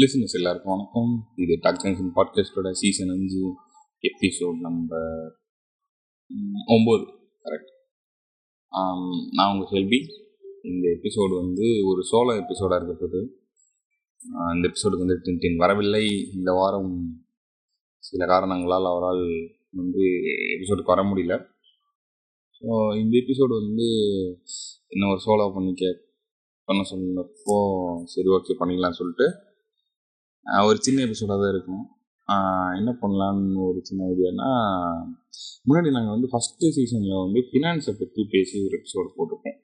Listeners எல்லாருக்கும் வணக்கம். இது டாக் ஜங்ஷன் பாட்காஸ்டோட சீசன் 5 எபிசோட் நம்பர் 9. கரெக்ட். நான் உங்கள் செல்வி. இந்த எபிசோடு வந்து ஒரு சோலோ எபிசோடாக இருக்கப்போது. இந்த எபிசோடுக்கு வந்து டின் வரவில்லை. இந்த வாரம் சில காரணங்களால் அவரால் வந்து எபிசோடுக்கு வர முடியல. ஸோ இந்த எபிசோடு வந்து இன்னும் ஒரு சோலோ பண்ண சொன்னப்போ சரி ஓகே பண்ணிக்கலாம்னு சொல்லிட்டு ஒரு சின்ன எபிசோடாக தான் இருக்கும். என்ன பண்ணலான்னு ஒரு சின்ன ஐடியானா, முன்னாடி நாங்கள் வந்து ஃபஸ்ட்டு சீசனில் வந்து ஃபினான்ஸை பற்றி பேசி ஒரு எபிசோடு போட்டிருக்கோம்.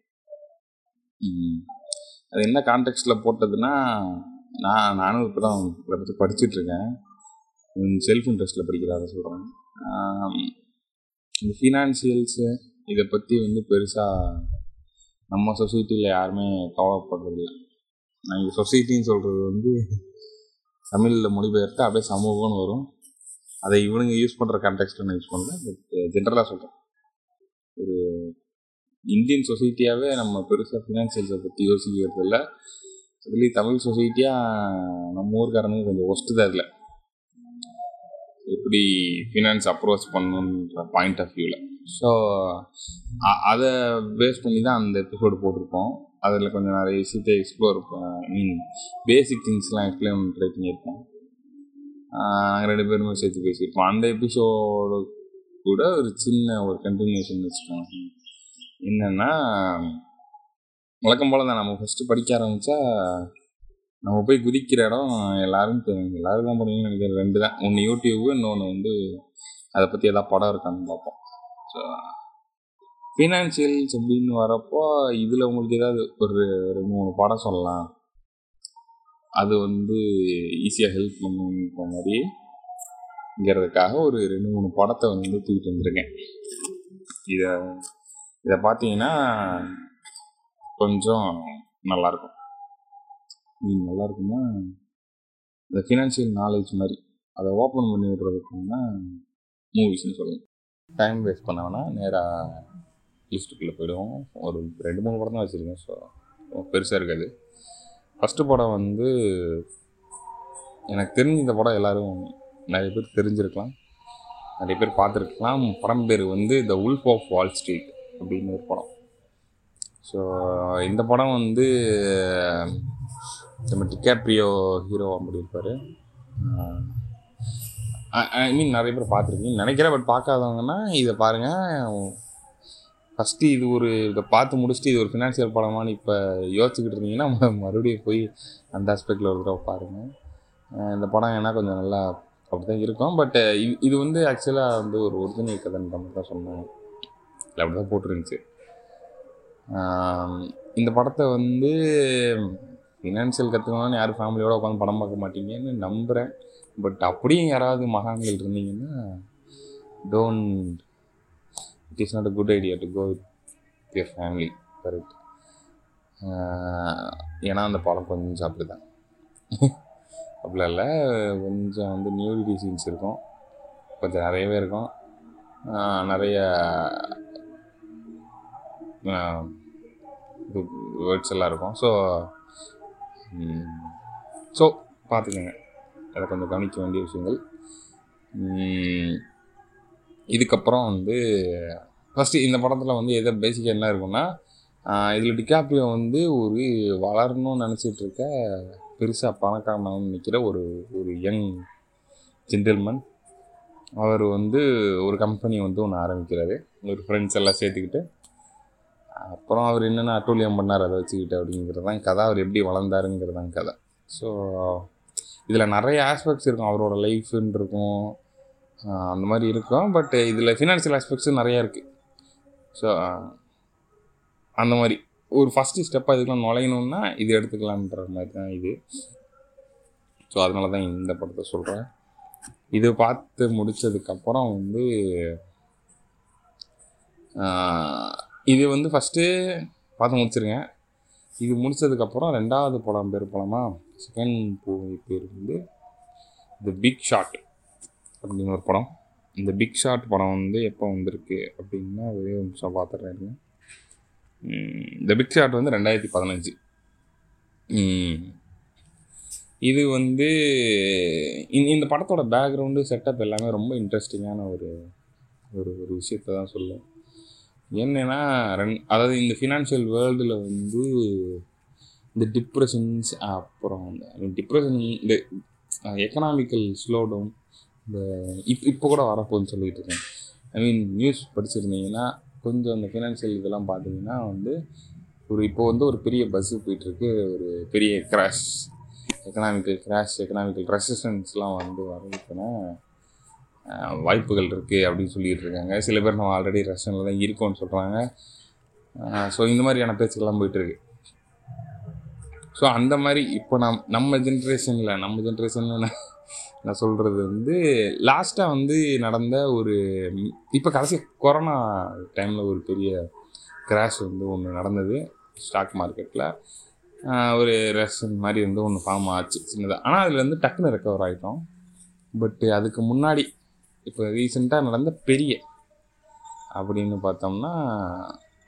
அது என்ன கான்டெக்ஸ்டில் போட்டதுன்னா, நானும் இப்போ தான் இதை பற்றி படிச்சுட்ருக்கேன். செல்ஃப் இன்ட்ரெஸ்ட்டில் படிக்கிறார சொல்கிறேன். இந்த ஃபினான்ஷியல்ஸு இதை பற்றி வந்து பெருசாக நம்ம சொசைட்டியில் யாருமே கவலைப்படுறதில்லை. நான் இங்கே சொசைட்டின்னு சொல்கிறது வந்து தமிழில் மொழிபெயர்த்து அப்படியே சமூகம்னு வரும். அதை இவனுங்க யூஸ் பண்ணுற கான்டெக்ஸ்ட்டில் நான் யூஸ் பண்ணுறேன். ஜென்ரலாக சொல்கிறேன், ஒரு இந்தியன் சொசைட்டியாகவே நம்ம பெருசாக ஃபினான்ஷியல்ஸை பற்றி யோசிக்கிறது இல்லை. அதுலேயும் தமிழ் சொசைட்டியாக நம்ம ஊருக்காரனுக்கு கொஞ்சம் ஒஸ்ட்டு தான் இல்லை, எப்படி ஃபினான்ஸ் அப்ரோச் பண்ணணுன்ற பாயிண்ட் ஆஃப் வியூவில். ஸோ அதை பேஸ் பண்ணி தான் அந்த எபிசோடு போட்டிருக்கோம். அதில் கொஞ்சம் நிறைய விஷயத்தை எக்ஸ்ப்ளோர் பேசிக் திங்ஸ்லாம் எக்ஸ்பிளைன் ட்ரை பண்ணியிருக்கோம். நாங்கள் 2 பேருமே சேர்த்து பேசியிருக்கோம். அந்த எபிசோடு கூட ஒரு சின்ன ஒரு கண்டினியூஷன் வச்சுக்கோங்க. என்னென்னா, வழக்கம் போல் தான் நம்ம ஃபஸ்ட்டு படிக்க ஆரம்பித்தா நம்ம போய் குதிக்கிற இடம் எல்லோரும் தான் பண்ணுவீங்கன்னு நினைக்கிறேன். 2 தான். ஒன்று யூடியூபு, இன்னொன்று வந்து அதை பற்றி எதாவது படம் இருக்கான்னு பார்ப்போம். ஸோ ஃபினான்ஷியல்ஸ் அப்படின்னு வரப்போ இதில் உங்களுக்கு ஏதாவது ஒரு 3 படம் சொல்லலாம், அது வந்து ஈஸியாக ஹெல்ப் பண்ணுன்ற மாதிரிங்கிறதுக்காக ஒரு 2-3 படத்தை வந்து தூக்கிட்டு வந்திருக்கேன். இதை பார்த்தீங்கன்னா கொஞ்சம் நல்லாயிருக்கும். நல்லாயிருக்குன்னா இந்த ஃபினான்ஷியல் நாலேஜ் மாதிரி அதை ஓப்பன் பண்ணி விடுறதுக்குன்னா மூவிஸ்ன்னு சொல்லுவேன். டைம் வேஸ்ட் பண்ணோன்னா நேராக லிஸ்ட்டுக்குள்ளே போயிடுவோம். ஒரு 2-3 படம் தான் வச்சுருக்கேன். ஸோ பெருசாக இருக்காது. ஃபஸ்ட்டு படம் வந்து எனக்கு தெரிஞ்ச இந்த படம் எல்லோரும் நிறைய பேர் தெரிஞ்சிருக்கலாம், நிறைய பேர் பார்த்துருக்கலாம். படம் பேர் வந்து the wolf of Wall Street அப்படின்னு ஒரு படம். ஸோ இந்த படம் வந்து நம்ம டிகாப்ரியோ ஹீரோவாக முடியிருப்பார். ஐ மீன் நிறைய பேர் பார்த்துருக்கீங்கன்னு நினைக்கிறேன். பட் பார்க்காதவங்கன்னா இதை பாருங்கள். ஃபஸ்ட்டு இதை பார்த்து முடிச்சுட்டு இது ஒரு ஃபினான்ஷியல் படமானு இப்போ யோசிச்சுக்கிட்டு இருந்தீங்கன்னா மறுபடியும் போய் அந்த ஆஸ்பெக்டில் ஒரு தடவை பாருங்கள். இந்த படம் ஏன்னா கொஞ்சம் நல்லா அப்படி தான் இருக்கும். பட் இது வந்து ஆக்சுவலாக வந்து ஒரு ஒரிஜினல் கதைன்ற மாதிரி தான் சொன்னாங்க, இல்லை அப்படி தான் போட்டிருந்துச்சு. இந்த படத்தை வந்து ஃபினான்ஷியல் கற்றுக்கணும்னு யாரும் ஃபேமிலியோடு உட்காந்து படம் பார்க்க மாட்டீங்கன்னு நம்புகிறேன். பட் அப்படியும் யாராவது மகான்கள் இருந்தீங்கன்னா it is not a good idea to go with your family. Correct. ஏன்னா அந்த படம் கொஞ்சம் அப்படிதான், அப்படிலாம் இல்லை, கொஞ்சம் வந்து நியூரிட்டி சீன்ஸ் இருக்கும், கொஞ்சம் நிறையவே இருக்கும், நிறைய வேர்ட்ஸ் எல்லாம் இருக்கும். ஸோ பார்த்துக்கோங்க, அதை கொஞ்சம் கவனிக்க வேண்டிய விஷயங்கள். இதுக்கப்புறம் வந்து ஃபஸ்ட்டு இந்த படத்தில் வந்து எதை பேசிக்காக என்ன இருக்குன்னா, இதில் டிகாப்ரியோ வந்து ஒரு வளரணும்னு நினச்சிட்ருக்க பெருசாக பணக்காரனாகவும் நிற்கிற ஒரு யங் ஜென்டில்மேன். அவர் வந்து ஒரு கம்பெனி வந்து ஒன்று ஆரம்பிக்கிறாரு, ஒரு ஃப்ரெண்ட்ஸ் எல்லாம் சேர்த்துக்கிட்டு. அப்புறம் அவர் என்னென்ன அட்டூழியம் பண்ணார் அதை வச்சுக்கிட்டு அப்படிங்கிறது தான் கதை. அவர் எப்படி வளர்ந்தாருங்கிறது தான் கதை. ஸோ இதில் நிறைய ஆஸ்பெக்ட்ஸ் இருக்கும், அவரோட லைஃப்ன்னு இருக்கும், அந்த மாதிரி இருக்கும். பட் இதில் ஃபினான்ஷியல் ஆஸ்பெக்ட்ஸும் நிறையா இருக்குது. ஸோ அந்த மாதிரி ஒரு ஃபஸ்ட்டு ஸ்டெப்பாக இதுக்கெலாம் நுழையணுன்னா இது எடுத்துக்கலான்ற மாதிரி தான் இது. ஸோ அதனால தான் இந்த படத்தை சொல்கிறேன். இது பார்த்து முடித்ததுக்கப்புறம் வந்து இது வந்து ஃபஸ்ட்டு பார்த்து முடிச்சிருங்க. இது முடித்ததுக்கப்புறம் 2வது படம் பேர் படமா செகண்ட் பேர் வந்து த பிக் ஷாட் அப்படின்னு ஒரு படம். இந்த பிக் ஷாட் படம் வந்து எப்போ வந்திருக்கு அப்படின்னா, ஒரே நிமிஷம் பார்த்துட்றாருங்க. இந்த பிக் ஷாட் வந்து 2015. இது வந்து இந்த படத்தோட பேக்ரவுண்டு செட்டப் எல்லாமே ரொம்ப இன்ட்ரெஸ்டிங்கான ஒரு ஒரு ஒரு விஷயத்தை தான் சொல்லுவேன். என்னென்னா அதாவது இந்த ஃபினான்ஷியல் வேர்ல்டில் வந்து இந்த டிப்ரெஷன்ஸ், அப்புறம் டிப்ரெஷன், இந்த எக்கனாமிக்கல் ஸ்லோடவுன், இந்த இப்போ கூட வரப்போன்னு சொல்லிகிட்டு இருக்கேன். ஐ மீன் நியூஸ் படிச்சுருந்தீங்கன்னா கொஞ்சம் அந்த ஃபினான்ஷியல் இதெல்லாம் பார்த்தீங்கன்னா வந்து ஒரு இப்போ வந்து ஒரு பெரிய பஸ்ஸு போயிட்டுருக்கு, ஒரு பெரிய கிராஷ், எக்கனாமிக்கல் ரெசிஸ்டன்ஸ்லாம் வந்து வரதுக்குன்னா வாய்ப்புகள் இருக்குது அப்படின்னு சொல்லிகிட்டு இருக்காங்க. சில பேர் நம்ம ஆல்ரெடி ரெசிஸ்டன்ஸில் தான் இருக்கோம்னு சொல்கிறாங்க. ஸோ இந்த மாதிரியான பேச்சுக்கெல்லாம் போயிட்டுருக்கு. ஸோ அந்த மாதிரி இப்போ நம்ம ஜென்ரேஷனில் நான் சொல்கிறது வந்து லாஸ்ட்டாக வந்து நடந்த ஒரு இப்போ கடைசி கொரோனா டைமில் ஒரு பெரிய கிராஷ் வந்து ஒன்று நடந்தது ஸ்டாக் மார்க்கெட்டில். ஒரு ரெஸ்டன் மாதிரி வந்து ஒன்று ஃபார்ம் ஆச்சு சின்னதாக, ஆனால் அதில் வந்து டக்குன்னு ரெக்கவர் ஆகிட்டோம். பட்டு அதுக்கு முன்னாடி இப்போ ரீசெண்டாக நடந்த பெரிய அப்படின்னு பார்த்தோம்னா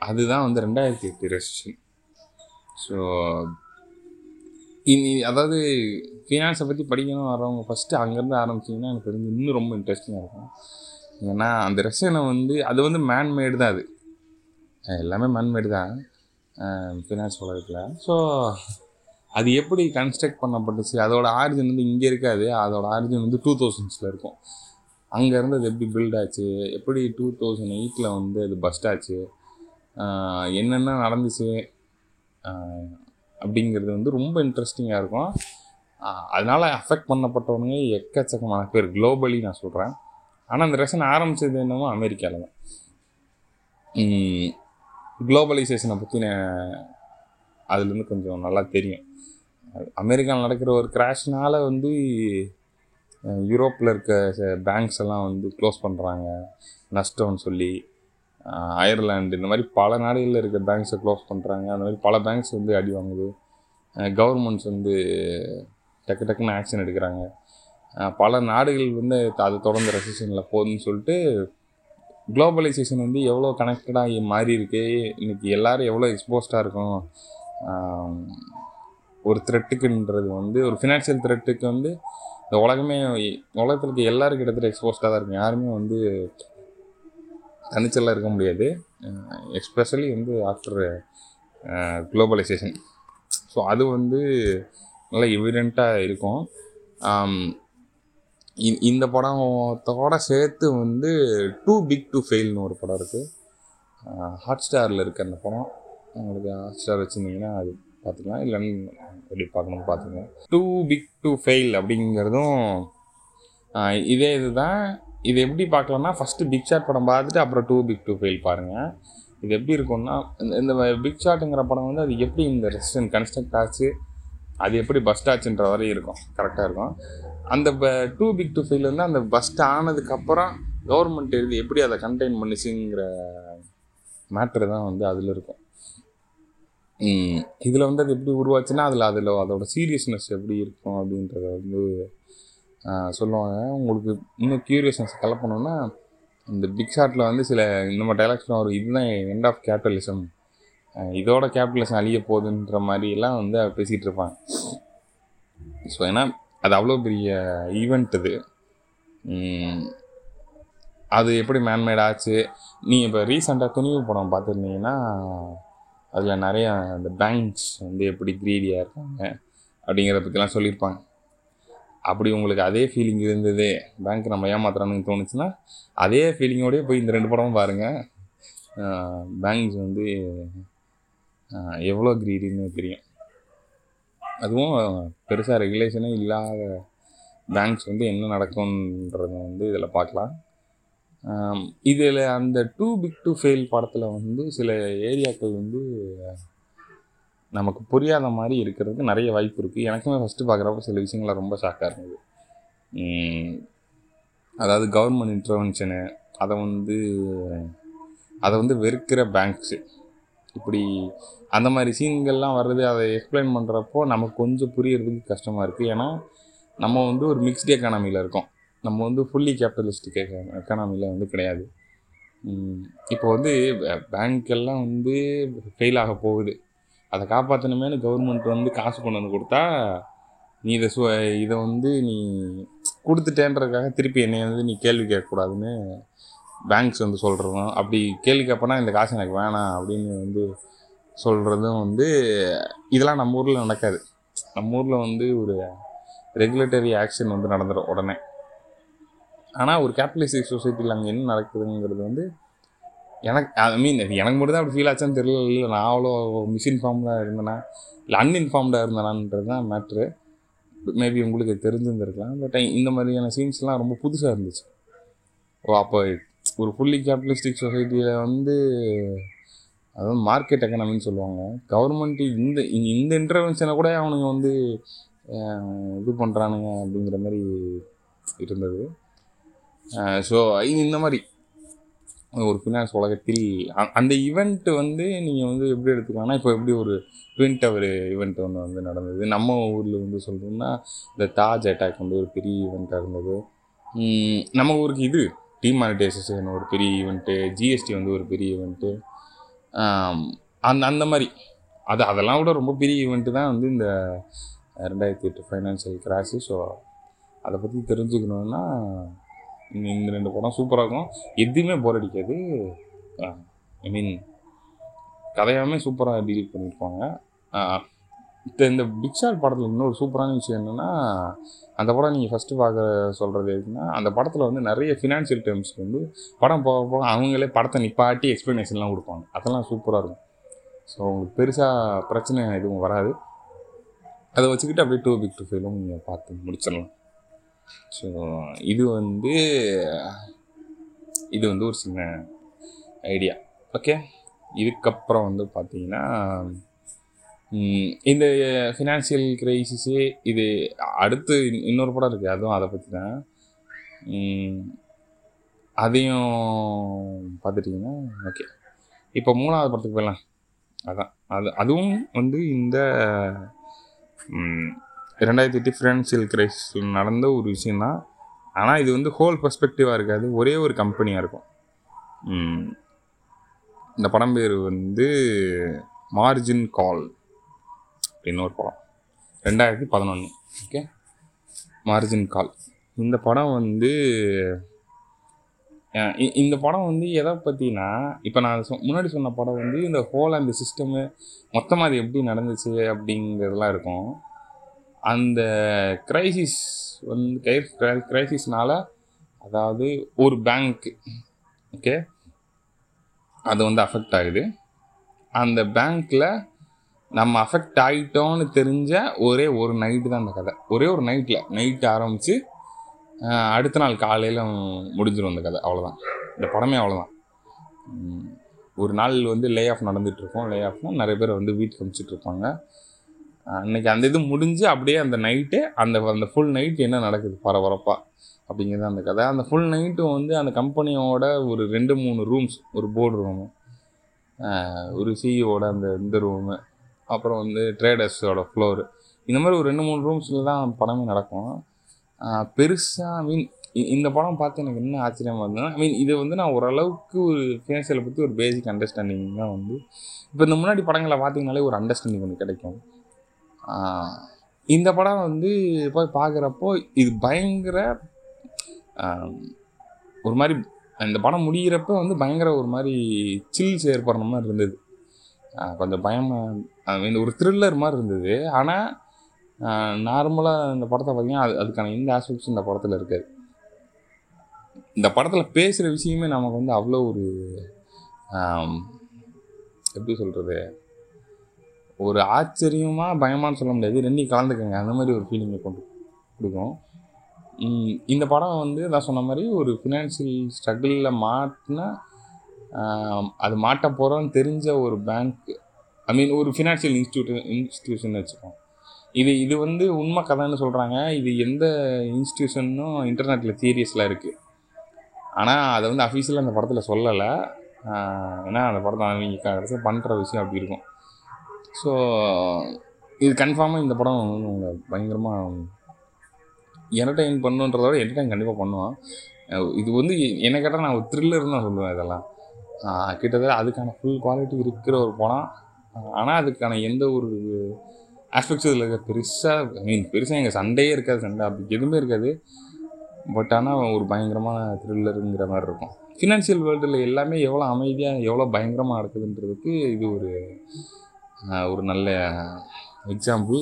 அதுதான் வந்து 2008 ரெசிஷன். ஸோ இனி அதாவது ஃபினான்ஸை பற்றி படிக்கணும் வரவங்க ஃபஸ்ட்டு அங்கேருந்து ஆரம்பிச்சிங்கன்னா எனக்கு தெரிஞ்சு இன்னும் ரொம்ப இன்ட்ரெஸ்டிங்காக இருக்கும். ஏன்னா அந்த ரெசிஷனை வந்து அது வந்து மேன்மேடு தான், அது எல்லாமே மேன்மேடு தான் ஃபினான்ஸ் உலகத்தில். ஸோ அது எப்படி கன்ஸ்ட்ரக்ட் பண்ணப்பட்டுச்சு, அதோடய ஆரிஜின் வந்து இங்கே இருக்காது, அதோடய ஆரிஜின் வந்து 2000s இருக்கும். அங்கேருந்து அது எப்படி பில்ட் ஆச்சு, எப்படி 2008 வந்து அது பஸ்ட் ஆச்சு, என்னென்ன நடந்துச்சு அப்படிங்கிறது வந்து ரொம்ப இன்ட்ரெஸ்டிங்காக இருக்கும். அதனால் அஃபெக்ட் பண்ணப்பட்டவங்க எக்கச்சக்கமான பேர் குளோபலி நான் சொல்கிறேன். ஆனால் அந்த ரெசன் ஆரம்பித்தது என்னமோ அமெரிக்காவில் தான். குளோபலைசேஷனை பற்றி அதுலேருந்து கொஞ்சம் நல்லா தெரியும். அமெரிக்காவில் நடக்கிற ஒரு கிராஷ்னால் வந்து யூரோப்பில் இருக்க பேங்க்ஸ் எல்லாம் வந்து க்ளோஸ் பண்ணுறாங்க நஷ்டம்னு சொல்லி, அயர்லாண்டு இந்த மாதிரி பல நாடுகளில் இருக்க பேங்க்ஸை க்ளோஸ் பண்ணுறாங்க. அந்த மாதிரி பல பேங்க்ஸ் வந்து அடி வாங்குது, கவர்மெண்ட்ஸ் வந்து டக்குன்னு ஆக்ஷன் எடுக்கிறாங்க. பல நாடுகள் வந்து அது தொடர்ந்து ரெசிஷனில் போகுதுன்னு சொல்லிட்டு குளோபலைசேஷன் வந்து எவ்வளோ கனெக்டடாக மாறி இருக்கு, இன்றைக்கி எல்லோரும் எவ்வளோ எக்ஸ்போஸ்டாக இருக்கும் ஒரு த்ரெட்டுக்குன்றது வந்து, ஒரு ஃபினான்ஷியல் த்ரெட்டுக்கு வந்து இந்த உலகத்தில் இருக்க எல்லாருக்கும் கிட்டத்தட்ட எக்ஸ்போஸ்டாக தான் இருக்கும். யாருமே வந்து தனிச்சலாக இருக்க முடியாது, எஸ்பெஷலி வந்து ஆஃப்டர் குளோபலைசேஷன். ஸோ அது வந்து நல்லா எவிடெண்ட்டாக இருக்கும். இந்த படத்தோட சேர்த்து வந்து டூ பிக் டு ஃபெயில்னு ஒரு படம் இருக்குது, ஹாட்ஸ்டாரில் இருக்குது. அந்த படம் உங்களுக்கு ஹாட்ஸ்டார் வச்சுருந்தீங்கன்னா அது பார்த்துக்கலாம், இல்லைன்னு எப்படி பார்க்கணும்னு பார்த்துங்க. டூ பிக் டு ஃபெயில் அப்படிங்கிறதும் இதே இது தான். இது எப்படி பார்க்கலான்னா ஃபஸ்ட்டு பிக் ஷாட் படம் பார்த்துட்டு அப்புறம் டூ பிக் டு ஃபெயில் பாருங்கள். இது எப்படி இருக்குன்னா இந்த பிக் ஷாட்டுங்கிற படம் வந்து அது எப்படி இந்த ரெசிஸ்டன்ஸ் கன்ஸ்ட்ரக்ட் ஆச்சு, அது எப்படி பஸ்ட் ஆச்சுன்ற வரையும் இருக்கும், கரெக்டாக இருக்கும். அந்த டூ பிக் டு ஃபெயில் வந்து அந்த பஸ்ட் ஆனதுக்கப்புறம் கவர்மெண்ட் எழுதி எப்படி அதை கண்டெயின் பண்ணிச்சுங்கிற மேட்ரு தான் வந்து அதில் இருக்கும். இதில் வந்து அது எப்படி உருவாச்சுன்னா அதில் அதோட சீரியஸ்னஸ் எப்படி இருக்கும் அப்படின்றத வந்து சொல்லுவாங்க. உங்களுக்கு இன்னும் க்யூரியஸ்னஸ் கலப்பணும்னா இந்த பிக் ஷாட்டில் வந்து சில நம்ம டைலாக்ஸ்லாம் வரும், இதுதான் எண்ட் ஆஃப் கேபிட்டலிசம், இதோட கேபிட்டலிசம் அழிய போகுதுன்ற மாதிரிலாம் வந்து பேசிகிட்டு இருப்பாங்க. ஸோ ஏன்னா அது அவ்வளோ பெரிய ஈவெண்ட், அது எப்படி மேன்மேட் ஆச்சு. நீங்கள் இப்போ ரீசெண்டாக துணிவு படம் பார்த்துருந்தீங்கன்னா அதில் நிறையா அந்த பேங்க்ஸ் வந்து எப்படி கிரீடியாக இருக்காங்க அப்படிங்கிறத பற்றிலாம் சொல்லியிருப்பாங்க. அப்படி உங்களுக்கு அதே ஃபீலிங் இருந்தது, பேங்க் நம்ம ஏமாத்துறான்னு தோணுச்சுன்னா அதே ஃபீலிங்கோடய போய் இந்த ரெண்டு படமும் பாருங்கள். பேங்க்ஸ் வந்து எவ்வளோ கிரீடின்னு தெரியும். அதுவும் பெருசாக ரெகுலேஷனே இல்லாத பேங்க்ஸ் வந்து என்ன நடக்கும்ன்றத வந்து இதில் பார்க்கலாம். இதில் அந்த டூ பிக் டு ஃபெயில் படத்தில் வந்து சில ஏரியாக்கள் வந்து நமக்கு புரியாத மாதிரி இருக்கிறதுக்கு நிறைய வாய்ப்பு இருக்குது. எனக்குமே ஃபஸ்ட்டு பார்க்குறப்ப சில விஷயங்கள்லாம் ரொம்ப ஷாக்காக இருந்தது. அதாவது கவர்மெண்ட் இன்டர்வென்ஷனு, அதை வந்து வெறுக்கிற பேங்க்ஸு, இப்படி அந்த மாதிரி சீன்கள்லாம் வர்றது. அதை எக்ஸ்பிளைன் பண்ணுறப்போ நமக்கு கொஞ்சம் புரியறதுக்கு கஷ்டமாக இருக்குது. ஏன்னா நம்ம வந்து ஒரு மிக்ஸ்டு எக்கானமியில் இருக்கோம், நம்ம வந்து ஃபுல்லி கேபிட்டலிஸ்டிக் எக்கானமியில் வந்து கிடையாது. இப்போ வந்து பேங்க்கெல்லாம் வந்து ஃபெயில் ஆக போகுது, அதை காப்பாற்றணுமேனு கவர்மெண்ட் வந்து காசு கொண்டு வந்து கொடுத்தா நீ இதை இதை வந்து நீ கொடுத்துட்டேன்றதுக்காக திருப்பி என்னை வந்து நீ கேள்வி கேட்கக்கூடாதுன்னு பேங்க்ஸ் வந்து சொல்கிறதும், அப்படி கேள்வி கேட்பனா இந்த காசு எனக்கு வேணாம் அப்படின்னு வந்து சொல்கிறதும் வந்து இதெல்லாம் நம்ம ஊரில் நடக்காது. நம்ம ஊரில் வந்து ஒரு ரெகுலேட்டரி ஆக்ஷன் வந்து நடந்துடும் உடனே. ஆனால் ஒரு கேபிட்டலிஸ்டிக் சொசைட்டியில் அங்கே என்ன நடக்குதுங்கிறது வந்து எனக்கு ஐ மீன் எனக்கு மட்டும்தான் அப்படி ஃபீல் ஆச்சான்னு தெரியல. இல்லை நான் அவ்வளோ மிஸ்இன்ஃபார்ம்டாக இருந்தேனா இல்லை அன்இன்ஃபார்ம்டாக இருந்தேனான்றது தான் மேட்ரு. மேபி உங்களுக்கு தெரிஞ்சிருந்துருக்கலாம். பட் இந்த மாதிரியான சீன்ஸ்லாம் ரொம்ப புதுசாக இருந்துச்சு. ஓ, அப்போ ஒரு ஃபுல்லி கேபிட்டலிஸ்டிக் சொசைட்டியில் வந்து அதாவது மார்க்கெட் எக்கனாமின்னு சொல்லுவாங்க. கவர்மெண்ட்டு இந்த இந்த இன்டர்வென்ஷனை கூட அவனுங்க வந்து இது பண்ணுறானுங்க அப்படிங்கிற மாதிரி இருந்தது. ஸோ இந்த மாதிரி ஒரு ஃபினான்ஸ் உலகத்தில் அந்த ஈவெண்ட்டு வந்து நீங்கள் வந்து எப்படி எடுத்துக்கலாம்னா, இப்போ எப்படி ஒரு ட்வின் டவர் ஈவெண்ட் ஒன்று வந்து நடந்தது நம்ம ஊரில் வந்து சொல்கிறோம்னா, இந்த தாஜ் அட்டாக் வந்து ஒரு பெரிய ஈவெண்ட்டாக இருந்தது. நம்ம ஊருக்கு இது டிமானிட்டைசேஷன் ஒரு பெரிய ஈவெண்ட்டு, ஜிஎஸ்டி வந்து ஒரு பெரிய ஈவெண்ட்டு, அந்த அந்த மாதிரி அது அதெல்லாம் விட ரொம்ப பெரிய ஈவெண்ட்டு தான் வந்து இந்த 2008 ஃபைனான்சியல் கிராஷு. ஸோ அதை பற்றி தெரிஞ்சுக்கணுன்னா இந்த ரெண்டு படம் சூப்பராக இருக்கும். எதுவுமே போர் அடிக்காது. ஐ மீன் கதையாகவே சூப்பராக டீல் பண்ணியிருப்பாங்க. இந்த பிக் ஷாட் படத்தில் இன்னொரு சூப்பரான விஷயம் என்னென்னா, அந்த படம் நீங்கள் ஃபஸ்ட்டு பார்க்க சொல்கிறது எதுன்னா, அந்த படத்தில் வந்து நிறைய ஃபினான்ஷியல் டேர்ம்ஸ்க்கு வந்து படம் போக போக அவங்களே படத்தை நிப்பாட்டி எக்ஸ்ப்ளனேஷன்லாம் கொடுப்பாங்க. அதெல்லாம் சூப்பராக இருக்கும். ஸோ உங்களுக்கு பெருசாக பிரச்சனை எதுவும் வராது. அதை வச்சுக்கிட்டு அப்படியே டூ பிக் டூ ஃபெயிலும் நீங்கள் பார்த்து முடிச்சிடலாம். ஸோ இது வந்து ஒரு சின்ன ஐடியா. ஓகே, இதுக்கப்புறம் வந்து பார்த்தீங்கன்னா இந்த ஃபினான்ஷியல் கிரைசிஸே இது அடுத்து இன்னொரு படம் இருக்குது, அதுவும் அதை பற்றி தான். அதையும் பார்த்துட்டிங்கன்னா ஓகே, இப்போ மூணாவது படத்துக்கு போயிடலாம். அதான் அதுவும் வந்து இந்த 2008 ஃபினான்ஷியல் கிரைசிஸில் நடந்த ஒரு விஷயந்தான். ஆனால் இது வந்து ஹோல் பெர்ஸ்பெக்டிவாக இருக்காது, ஒரே ஒரு கம்பெனியாக இருக்கும். இந்த படம் பேர் வந்து மார்ஜின் கால் அப்படின்னு ஒரு படம், 2011. ஓகே, மார்ஜின் கால் இந்த படம் வந்து எதை பற்றினா, இப்போ நான் முன்னாடி சொன்ன படம் வந்து இந்த ஹோல் அந்த சிஸ்டமு மொத்தமாக அது எப்படி நடந்துச்சு அப்படிங்கிறதுலாம் இருக்கும். அந்த கிரைசிஸ் வந்து கிரைசிஸ்னால் அதாவது ஒரு பேங்க்கு, ஓகே, அது வந்து அஃபெக்ட் ஆகுது. அந்த பேங்க்கில் நம்ம அஃபெக்ட் ஆகிட்டோன்னு தெரிஞ்ச ஒரு நைட்டு தான் அந்த கதை. ஒரு நைட்டு ஆரம்பித்து அடுத்த நாள் காலையில் முடிஞ்சிடும் அந்த கதை. அவ்வளோதான் இந்த படமே, அவ்வளோதான். ஒரு நாள் வந்து லே ஆஃப் நடந்துகிட்ருக்கோம். லே ஆஃப்னால் நிறைய பேர் வந்து வீட்டுக்கு அனுப்பிச்சிட்ருப்பாங்க. அன்றைக்கி அந்த இது முடிஞ்சு அப்படியே அந்த நைட்டு அந்த ஃபுல் நைட்டு என்ன நடக்குது பரபரப்பாக அப்படிங்கிறது அந்த கதை. அந்த ஃபுல் நைட்டும் வந்து அந்த கம்பெனியோட ஒரு 2-3 ரூம்ஸ், ஒரு போர்டு ரூமு, ஒரு சிஇஓட இந்த ரூமு, அப்புறம் வந்து ட்ரேடர்ஸோட ஃப்ளோரு, இந்த மாதிரி ஒரு 2-3 ரூம்ஸில் தான் படமே நடக்கும். பெருசாக மீன் இந்த படம் பார்த்து எனக்கு என்ன ஆச்சரியமாக இருந்ததுன்னா, ஐ மீன் இது வந்து நான் ஓரளவுக்கு ஒரு ஃபினான்ஷியலை பற்றி ஒரு பேசிக் அண்டர்ஸ்டாண்டிங் தான் வந்து இப்போ இந்த முன்னாடி படங்களை பார்த்திங்கனாலே ஒரு அண்டர்ஸ்டாண்டிங் ஒன்று கிடைக்கும். இந்த படம் வந்து போய் பார்க்குறப்போ இது பயங்கர ஒரு மாதிரி, இந்த படம் முடிகிறப்ப வந்து பயங்கர ஒரு மாதிரி சில்ஸ் ஏற்படுற மாதிரி இருந்தது. கொஞ்சம் பயமாக இந்த ஒரு த்ரில்லர் மாதிரி இருந்தது. ஆனால் நார்மலாக இந்த படத்தை பார்த்திங்கன்னா அதுக்கான எந்த ஆஸ்பெக்ட்ஸும் இந்த படத்தில் இருக்காது. இந்த படத்தில் பேசுகிற விஷயமே நமக்கு வந்து அவ்வளோ ஒரு எப்படி சொல்கிறது, ஒரு ஆச்சரியமாக பயமானு சொல்ல முடியாது, ரெண்டையும் கலந்துக்கங்க அந்த மாதிரி ஒரு ஃபீலிங்கை கொண்டு கொடுக்கும். இந்த படம் வந்து நான் சொன்ன மாதிரி ஒரு ஃபினான்ஷியல் ஸ்ட்ரகிளில் மாட்டினா அது மாட்ட போகிறோன்னு தெரிஞ்ச ஒரு பேங்க், ஐ மீன் ஒரு ஃபினான்ஷியல் இன்ஸ்டிடியூஷன் வச்சுக்கோம். இது வந்து உண்மை கதைன்னு சொல்கிறாங்க. இது எந்த இன்ஸ்டிடியூஷன்னும் இன்டர்நெட்டில் தியரிஸ்லாம் இருக்குது. ஆனால் அதை வந்து அஃபீஷியலாக அந்த படத்தில் சொல்லலை. ஏன்னா அந்த படத்தை அவங்க கடைசியாக பண்ணுற விஷயம் அப்படி இருக்கும். ஸோ இது கன்ஃபார்மாக இந்த படம் வந்து உங்களை பயங்கரமாக என்டர்டெயின் பண்ணுன்றத விட என்டர்டெயின் கண்டிப்பாக பண்ணுவோம். இது வந்து என்ன கேட்டால் நான் ஒரு த்ரில்லர்னு தான் சொல்லுவேன். இதெல்லாம் கிட்டத்தட்ட அதுக்கான ஃபுல் குவாலிட்டி இருக்கிற ஒரு படம். ஆனால் அதுக்கான எந்த ஒரு ஆஸ்பெக்ட்ஸ் இதில் இருக்க பெருசாக பெருசாக எங்கள் சண்டையே இருக்காது, சண்டை அப்படி எதுவுமே இருக்காது. பட் ஆனால் ஒரு பயங்கரமான த்ரில்லருங்கிற மாதிரி இருக்கும். ஃபினான்ஷியல் வேர்ல்டில் எல்லாமே எவ்வளோ அமைதியாக எவ்வளோ பயங்கரமாக நடக்குதுன்றதுக்கு இது ஒரு நல்ல எக்ஸாம்பிள்.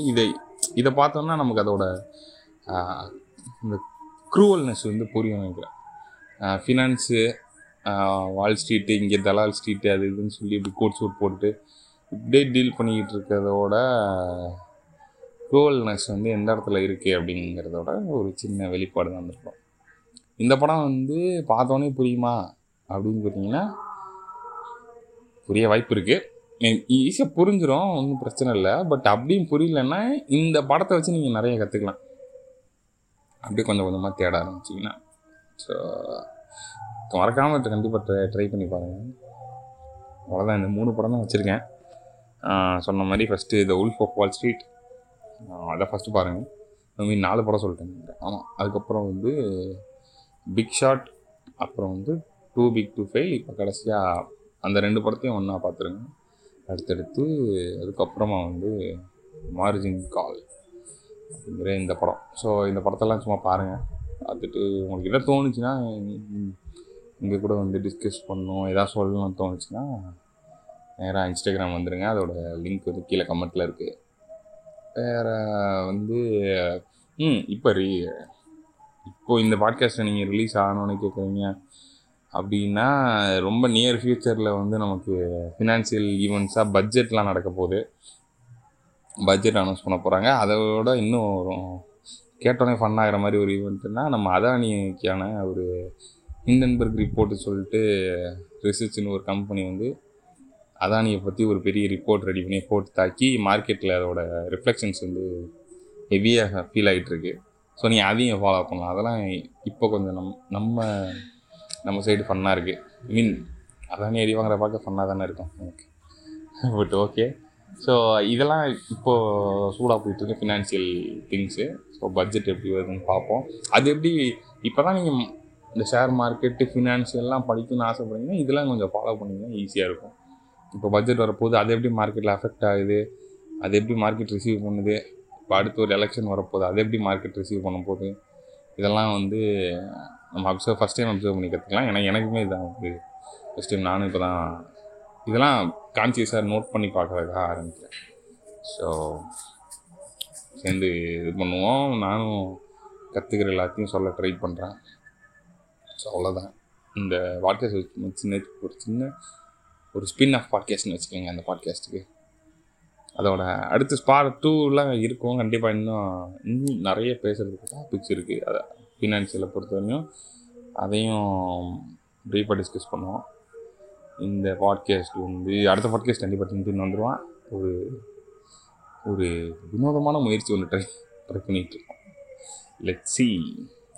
இதை பார்த்தோம்னா நமக்கு அதோட இந்த க்ரூவல்னஸ் புரியும் நினைக்கிறேன். ஃபினான்ஸு, வால் ஸ்ட்ரீட்டு, இங்கே தலால் ஸ்ட்ரீட்டு, அது இதுன்னு சொல்லி இப்படி கோட் சூட் போட்டு இப்படியே டீல் பண்ணிக்கிட்டு இருக்கிறதோட க்ரூவல்னஸ் எந்த இடத்துல இருக்குது அப்படிங்கிறதோட ஒரு சின்ன வெளிப்பாடு தான் இருக்கும் இந்த படம். பார்த்தோன்னே புரியுமா அப்படின்னு கேட்டிங்கன்னா புரிய வாய்ப்பு இருக்குது, ஈஸியாக புரிஞ்சிடும், ஒன்றும் பிரச்சனை இல்லை. பட் அப்படியும் புரியலன்னா இந்த படத்தை வச்சு நீங்கள் நிறைய கற்றுக்கலாம், அப்படியே கொஞ்சம் கொஞ்சமாக தேட ஆரம்பிச்சிங்கன்னா. ஸோ மறக்காமல் கண்டிப்பாக ட்ரை பண்ணி பாருங்கள். அவ்வளோதான், இந்த 3 படம் தான் வச்சுருக்கேன். சொன்ன மாதிரி first the wolf of Wall Street, அதான் ஃபஸ்ட்டு பாருங்கள். மீன் 4 படம் சொல்லிட்டேன். ஆமாம், அதுக்கப்புறம் பிக் ஷாட், அப்புறம் டூ பிக் டு ஃபெயில், இப்போ கடைசியாக அந்த 2 படத்தையும் ஒன்றா பார்த்துருங்க அடுத்தடுத்து. அதுக்கப்புறமா மார்ஜின் கால் அப்படிங்கிற இந்த படம். ஸோ இந்த படத்தெல்லாம் சும்மா பாருங்கள், பார்த்துட்டு உங்களுக்கு எதாவது தோணுச்சுன்னா இங்கே கூட டிஸ்கஸ் பண்ணணும், எதாவது சொல்லணும்னு தோணுச்சுன்னா நேராக இன்ஸ்டாகிராம் வந்துடுங்க, அதோட லிங்க் கீழே கமெண்ட்டில் இருக்குது. வேறு இப்போது இந்த பாட்காஸ்ட்டை நீங்கள் ரிலீஸ் ஆகணும்னு கேட்குறீங்க அப்படின்னா, ரொம்ப நியர் ஃப்யூச்சரில் நமக்கு ஃபினான்ஷியல் ஈவெண்ட்ஸாக பட்ஜெட்லாம் நடக்க போகுது, பட்ஜெட் அனௌன்ஸ் பண்ண போகிறாங்க. அதோட இன்னும் கேட்டோன்னே ஃபன்னாகிற மாதிரி ஒரு ஈவெண்ட்டுன்னா, நம்ம அதானிக்கான ஒரு ஹிண்டன்பர்க் ரிப்போர்ட்டு சொல்லிட்டு ரிசர்ச்னு ஒரு கம்பெனி அதானியை பற்றி ஒரு பெரிய ரிப்போர்ட் ரெடி பண்ணி போட்டு தாக்கி மார்க்கெட்டில் அதோட ரிஃப்ளெக்ஷன்ஸ் ஹெவியாக ஃபீல் ஆகிட்டுருக்கு. ஸோ நீங்கள் அதையும் ஃபாலோ பண்ணலாம். அதெல்லாம் இப்போ கொஞ்சம் நம்ம சைடு ஃபன்னாக இருக்குது. அதானே எடி வாங்குற பார்க்க ஃபன்னாக தானே இருக்கும். Okay, but okay. ஸோ இதெல்லாம் இப்போது சூடாக போயிட்டுருக்கு ஃபினான்ஷியல் திங்ஸு. ஸோ பட்ஜெட் எப்படி வருதுன்னு பார்ப்போம். அது எப்படி இப்போ தான் நீங்கள் இந்த ஷேர் மார்க்கெட்டு ஃபினான்ஷியல்லாம் படிக்கணும்னு ஆசைப்படுறீங்கன்னா இதெல்லாம் கொஞ்சம் ஃபாலோ பண்ணிங்கன்னா ஈஸியாக இருக்கும். இப்போ பட்ஜெட் வரப்போது, அது எப்படி மார்க்கெட்டில் அஃபெக்ட் ஆகுது, அது எப்படி மார்க்கெட் ரிசீவ் பண்ணுது, இப்போ அடுத்து ஒரு எலெக்ஷன் வரப்போது அது எப்படி மார்க்கெட் ரிசீவ் பண்ண போகுது, இதெல்லாம் நம்ம ஃபஸ்ட் டைம் அப்சர்வ் பண்ணி கற்றுக்கலாம். ஏன்னா எனக்குமே இதுதான் ஃபஸ்ட் டைம், நானும் இப்போ தான் இதெல்லாம் கான்சியஸாக நோட் பண்ணி பார்க்குறதுக்காக ஆரம்பிக்கிறேன். ஸோ சேர்ந்து இது பண்ணுவோம், நானும் கற்றுக்கிற எல்லாத்தையும் சொல்ல ட்ரை பண்ணுறேன். ஸோ அவ்வளோதான், இந்த பாட்காஸ்ட் ஒரு ஸ்பின் ஆஃப் பாட்காஸ்ட்னு வச்சுக்கோங்க. அந்த பாட்காஸ்ட்டுக்கு அதோட அடுத்து பார்ட் 2லாம் இருக்கும். கண்டிப்பாக இன்னும் நிறைய பேசுகிறதுக்கு டாபிக்ஸ் இருக்குது. அதை ஃபினான்ஷியலை பொறுத்தவரையும் அதையும் ப்ரீஃபாக டிஸ்கஸ் பண்ணுவோம். இந்த பாட்காஸ்ட் அடுத்த பாட்காஸ்ட் கண்டிப்பாக திரும்பி வந்துடுவான். ஒரு ஒரு வினோதமான முயற்சி ட்ரை பண்ணிகிட்ருக்கோம். லெட்ஸ் சீ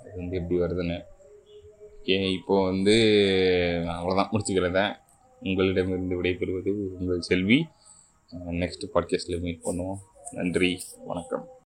அது எப்படி வருதுன்னு. ஓகே, இப்போது அவ்வளோதான், முடிச்சுக்கிறதேன். உங்களிடமிருந்து விடைபெறுவது உங்கள் செல்வி. நெக்ஸ்ட் பாட்காஸ்ட்டில் மீட் பண்ணுவோம். நன்றி, வணக்கம்.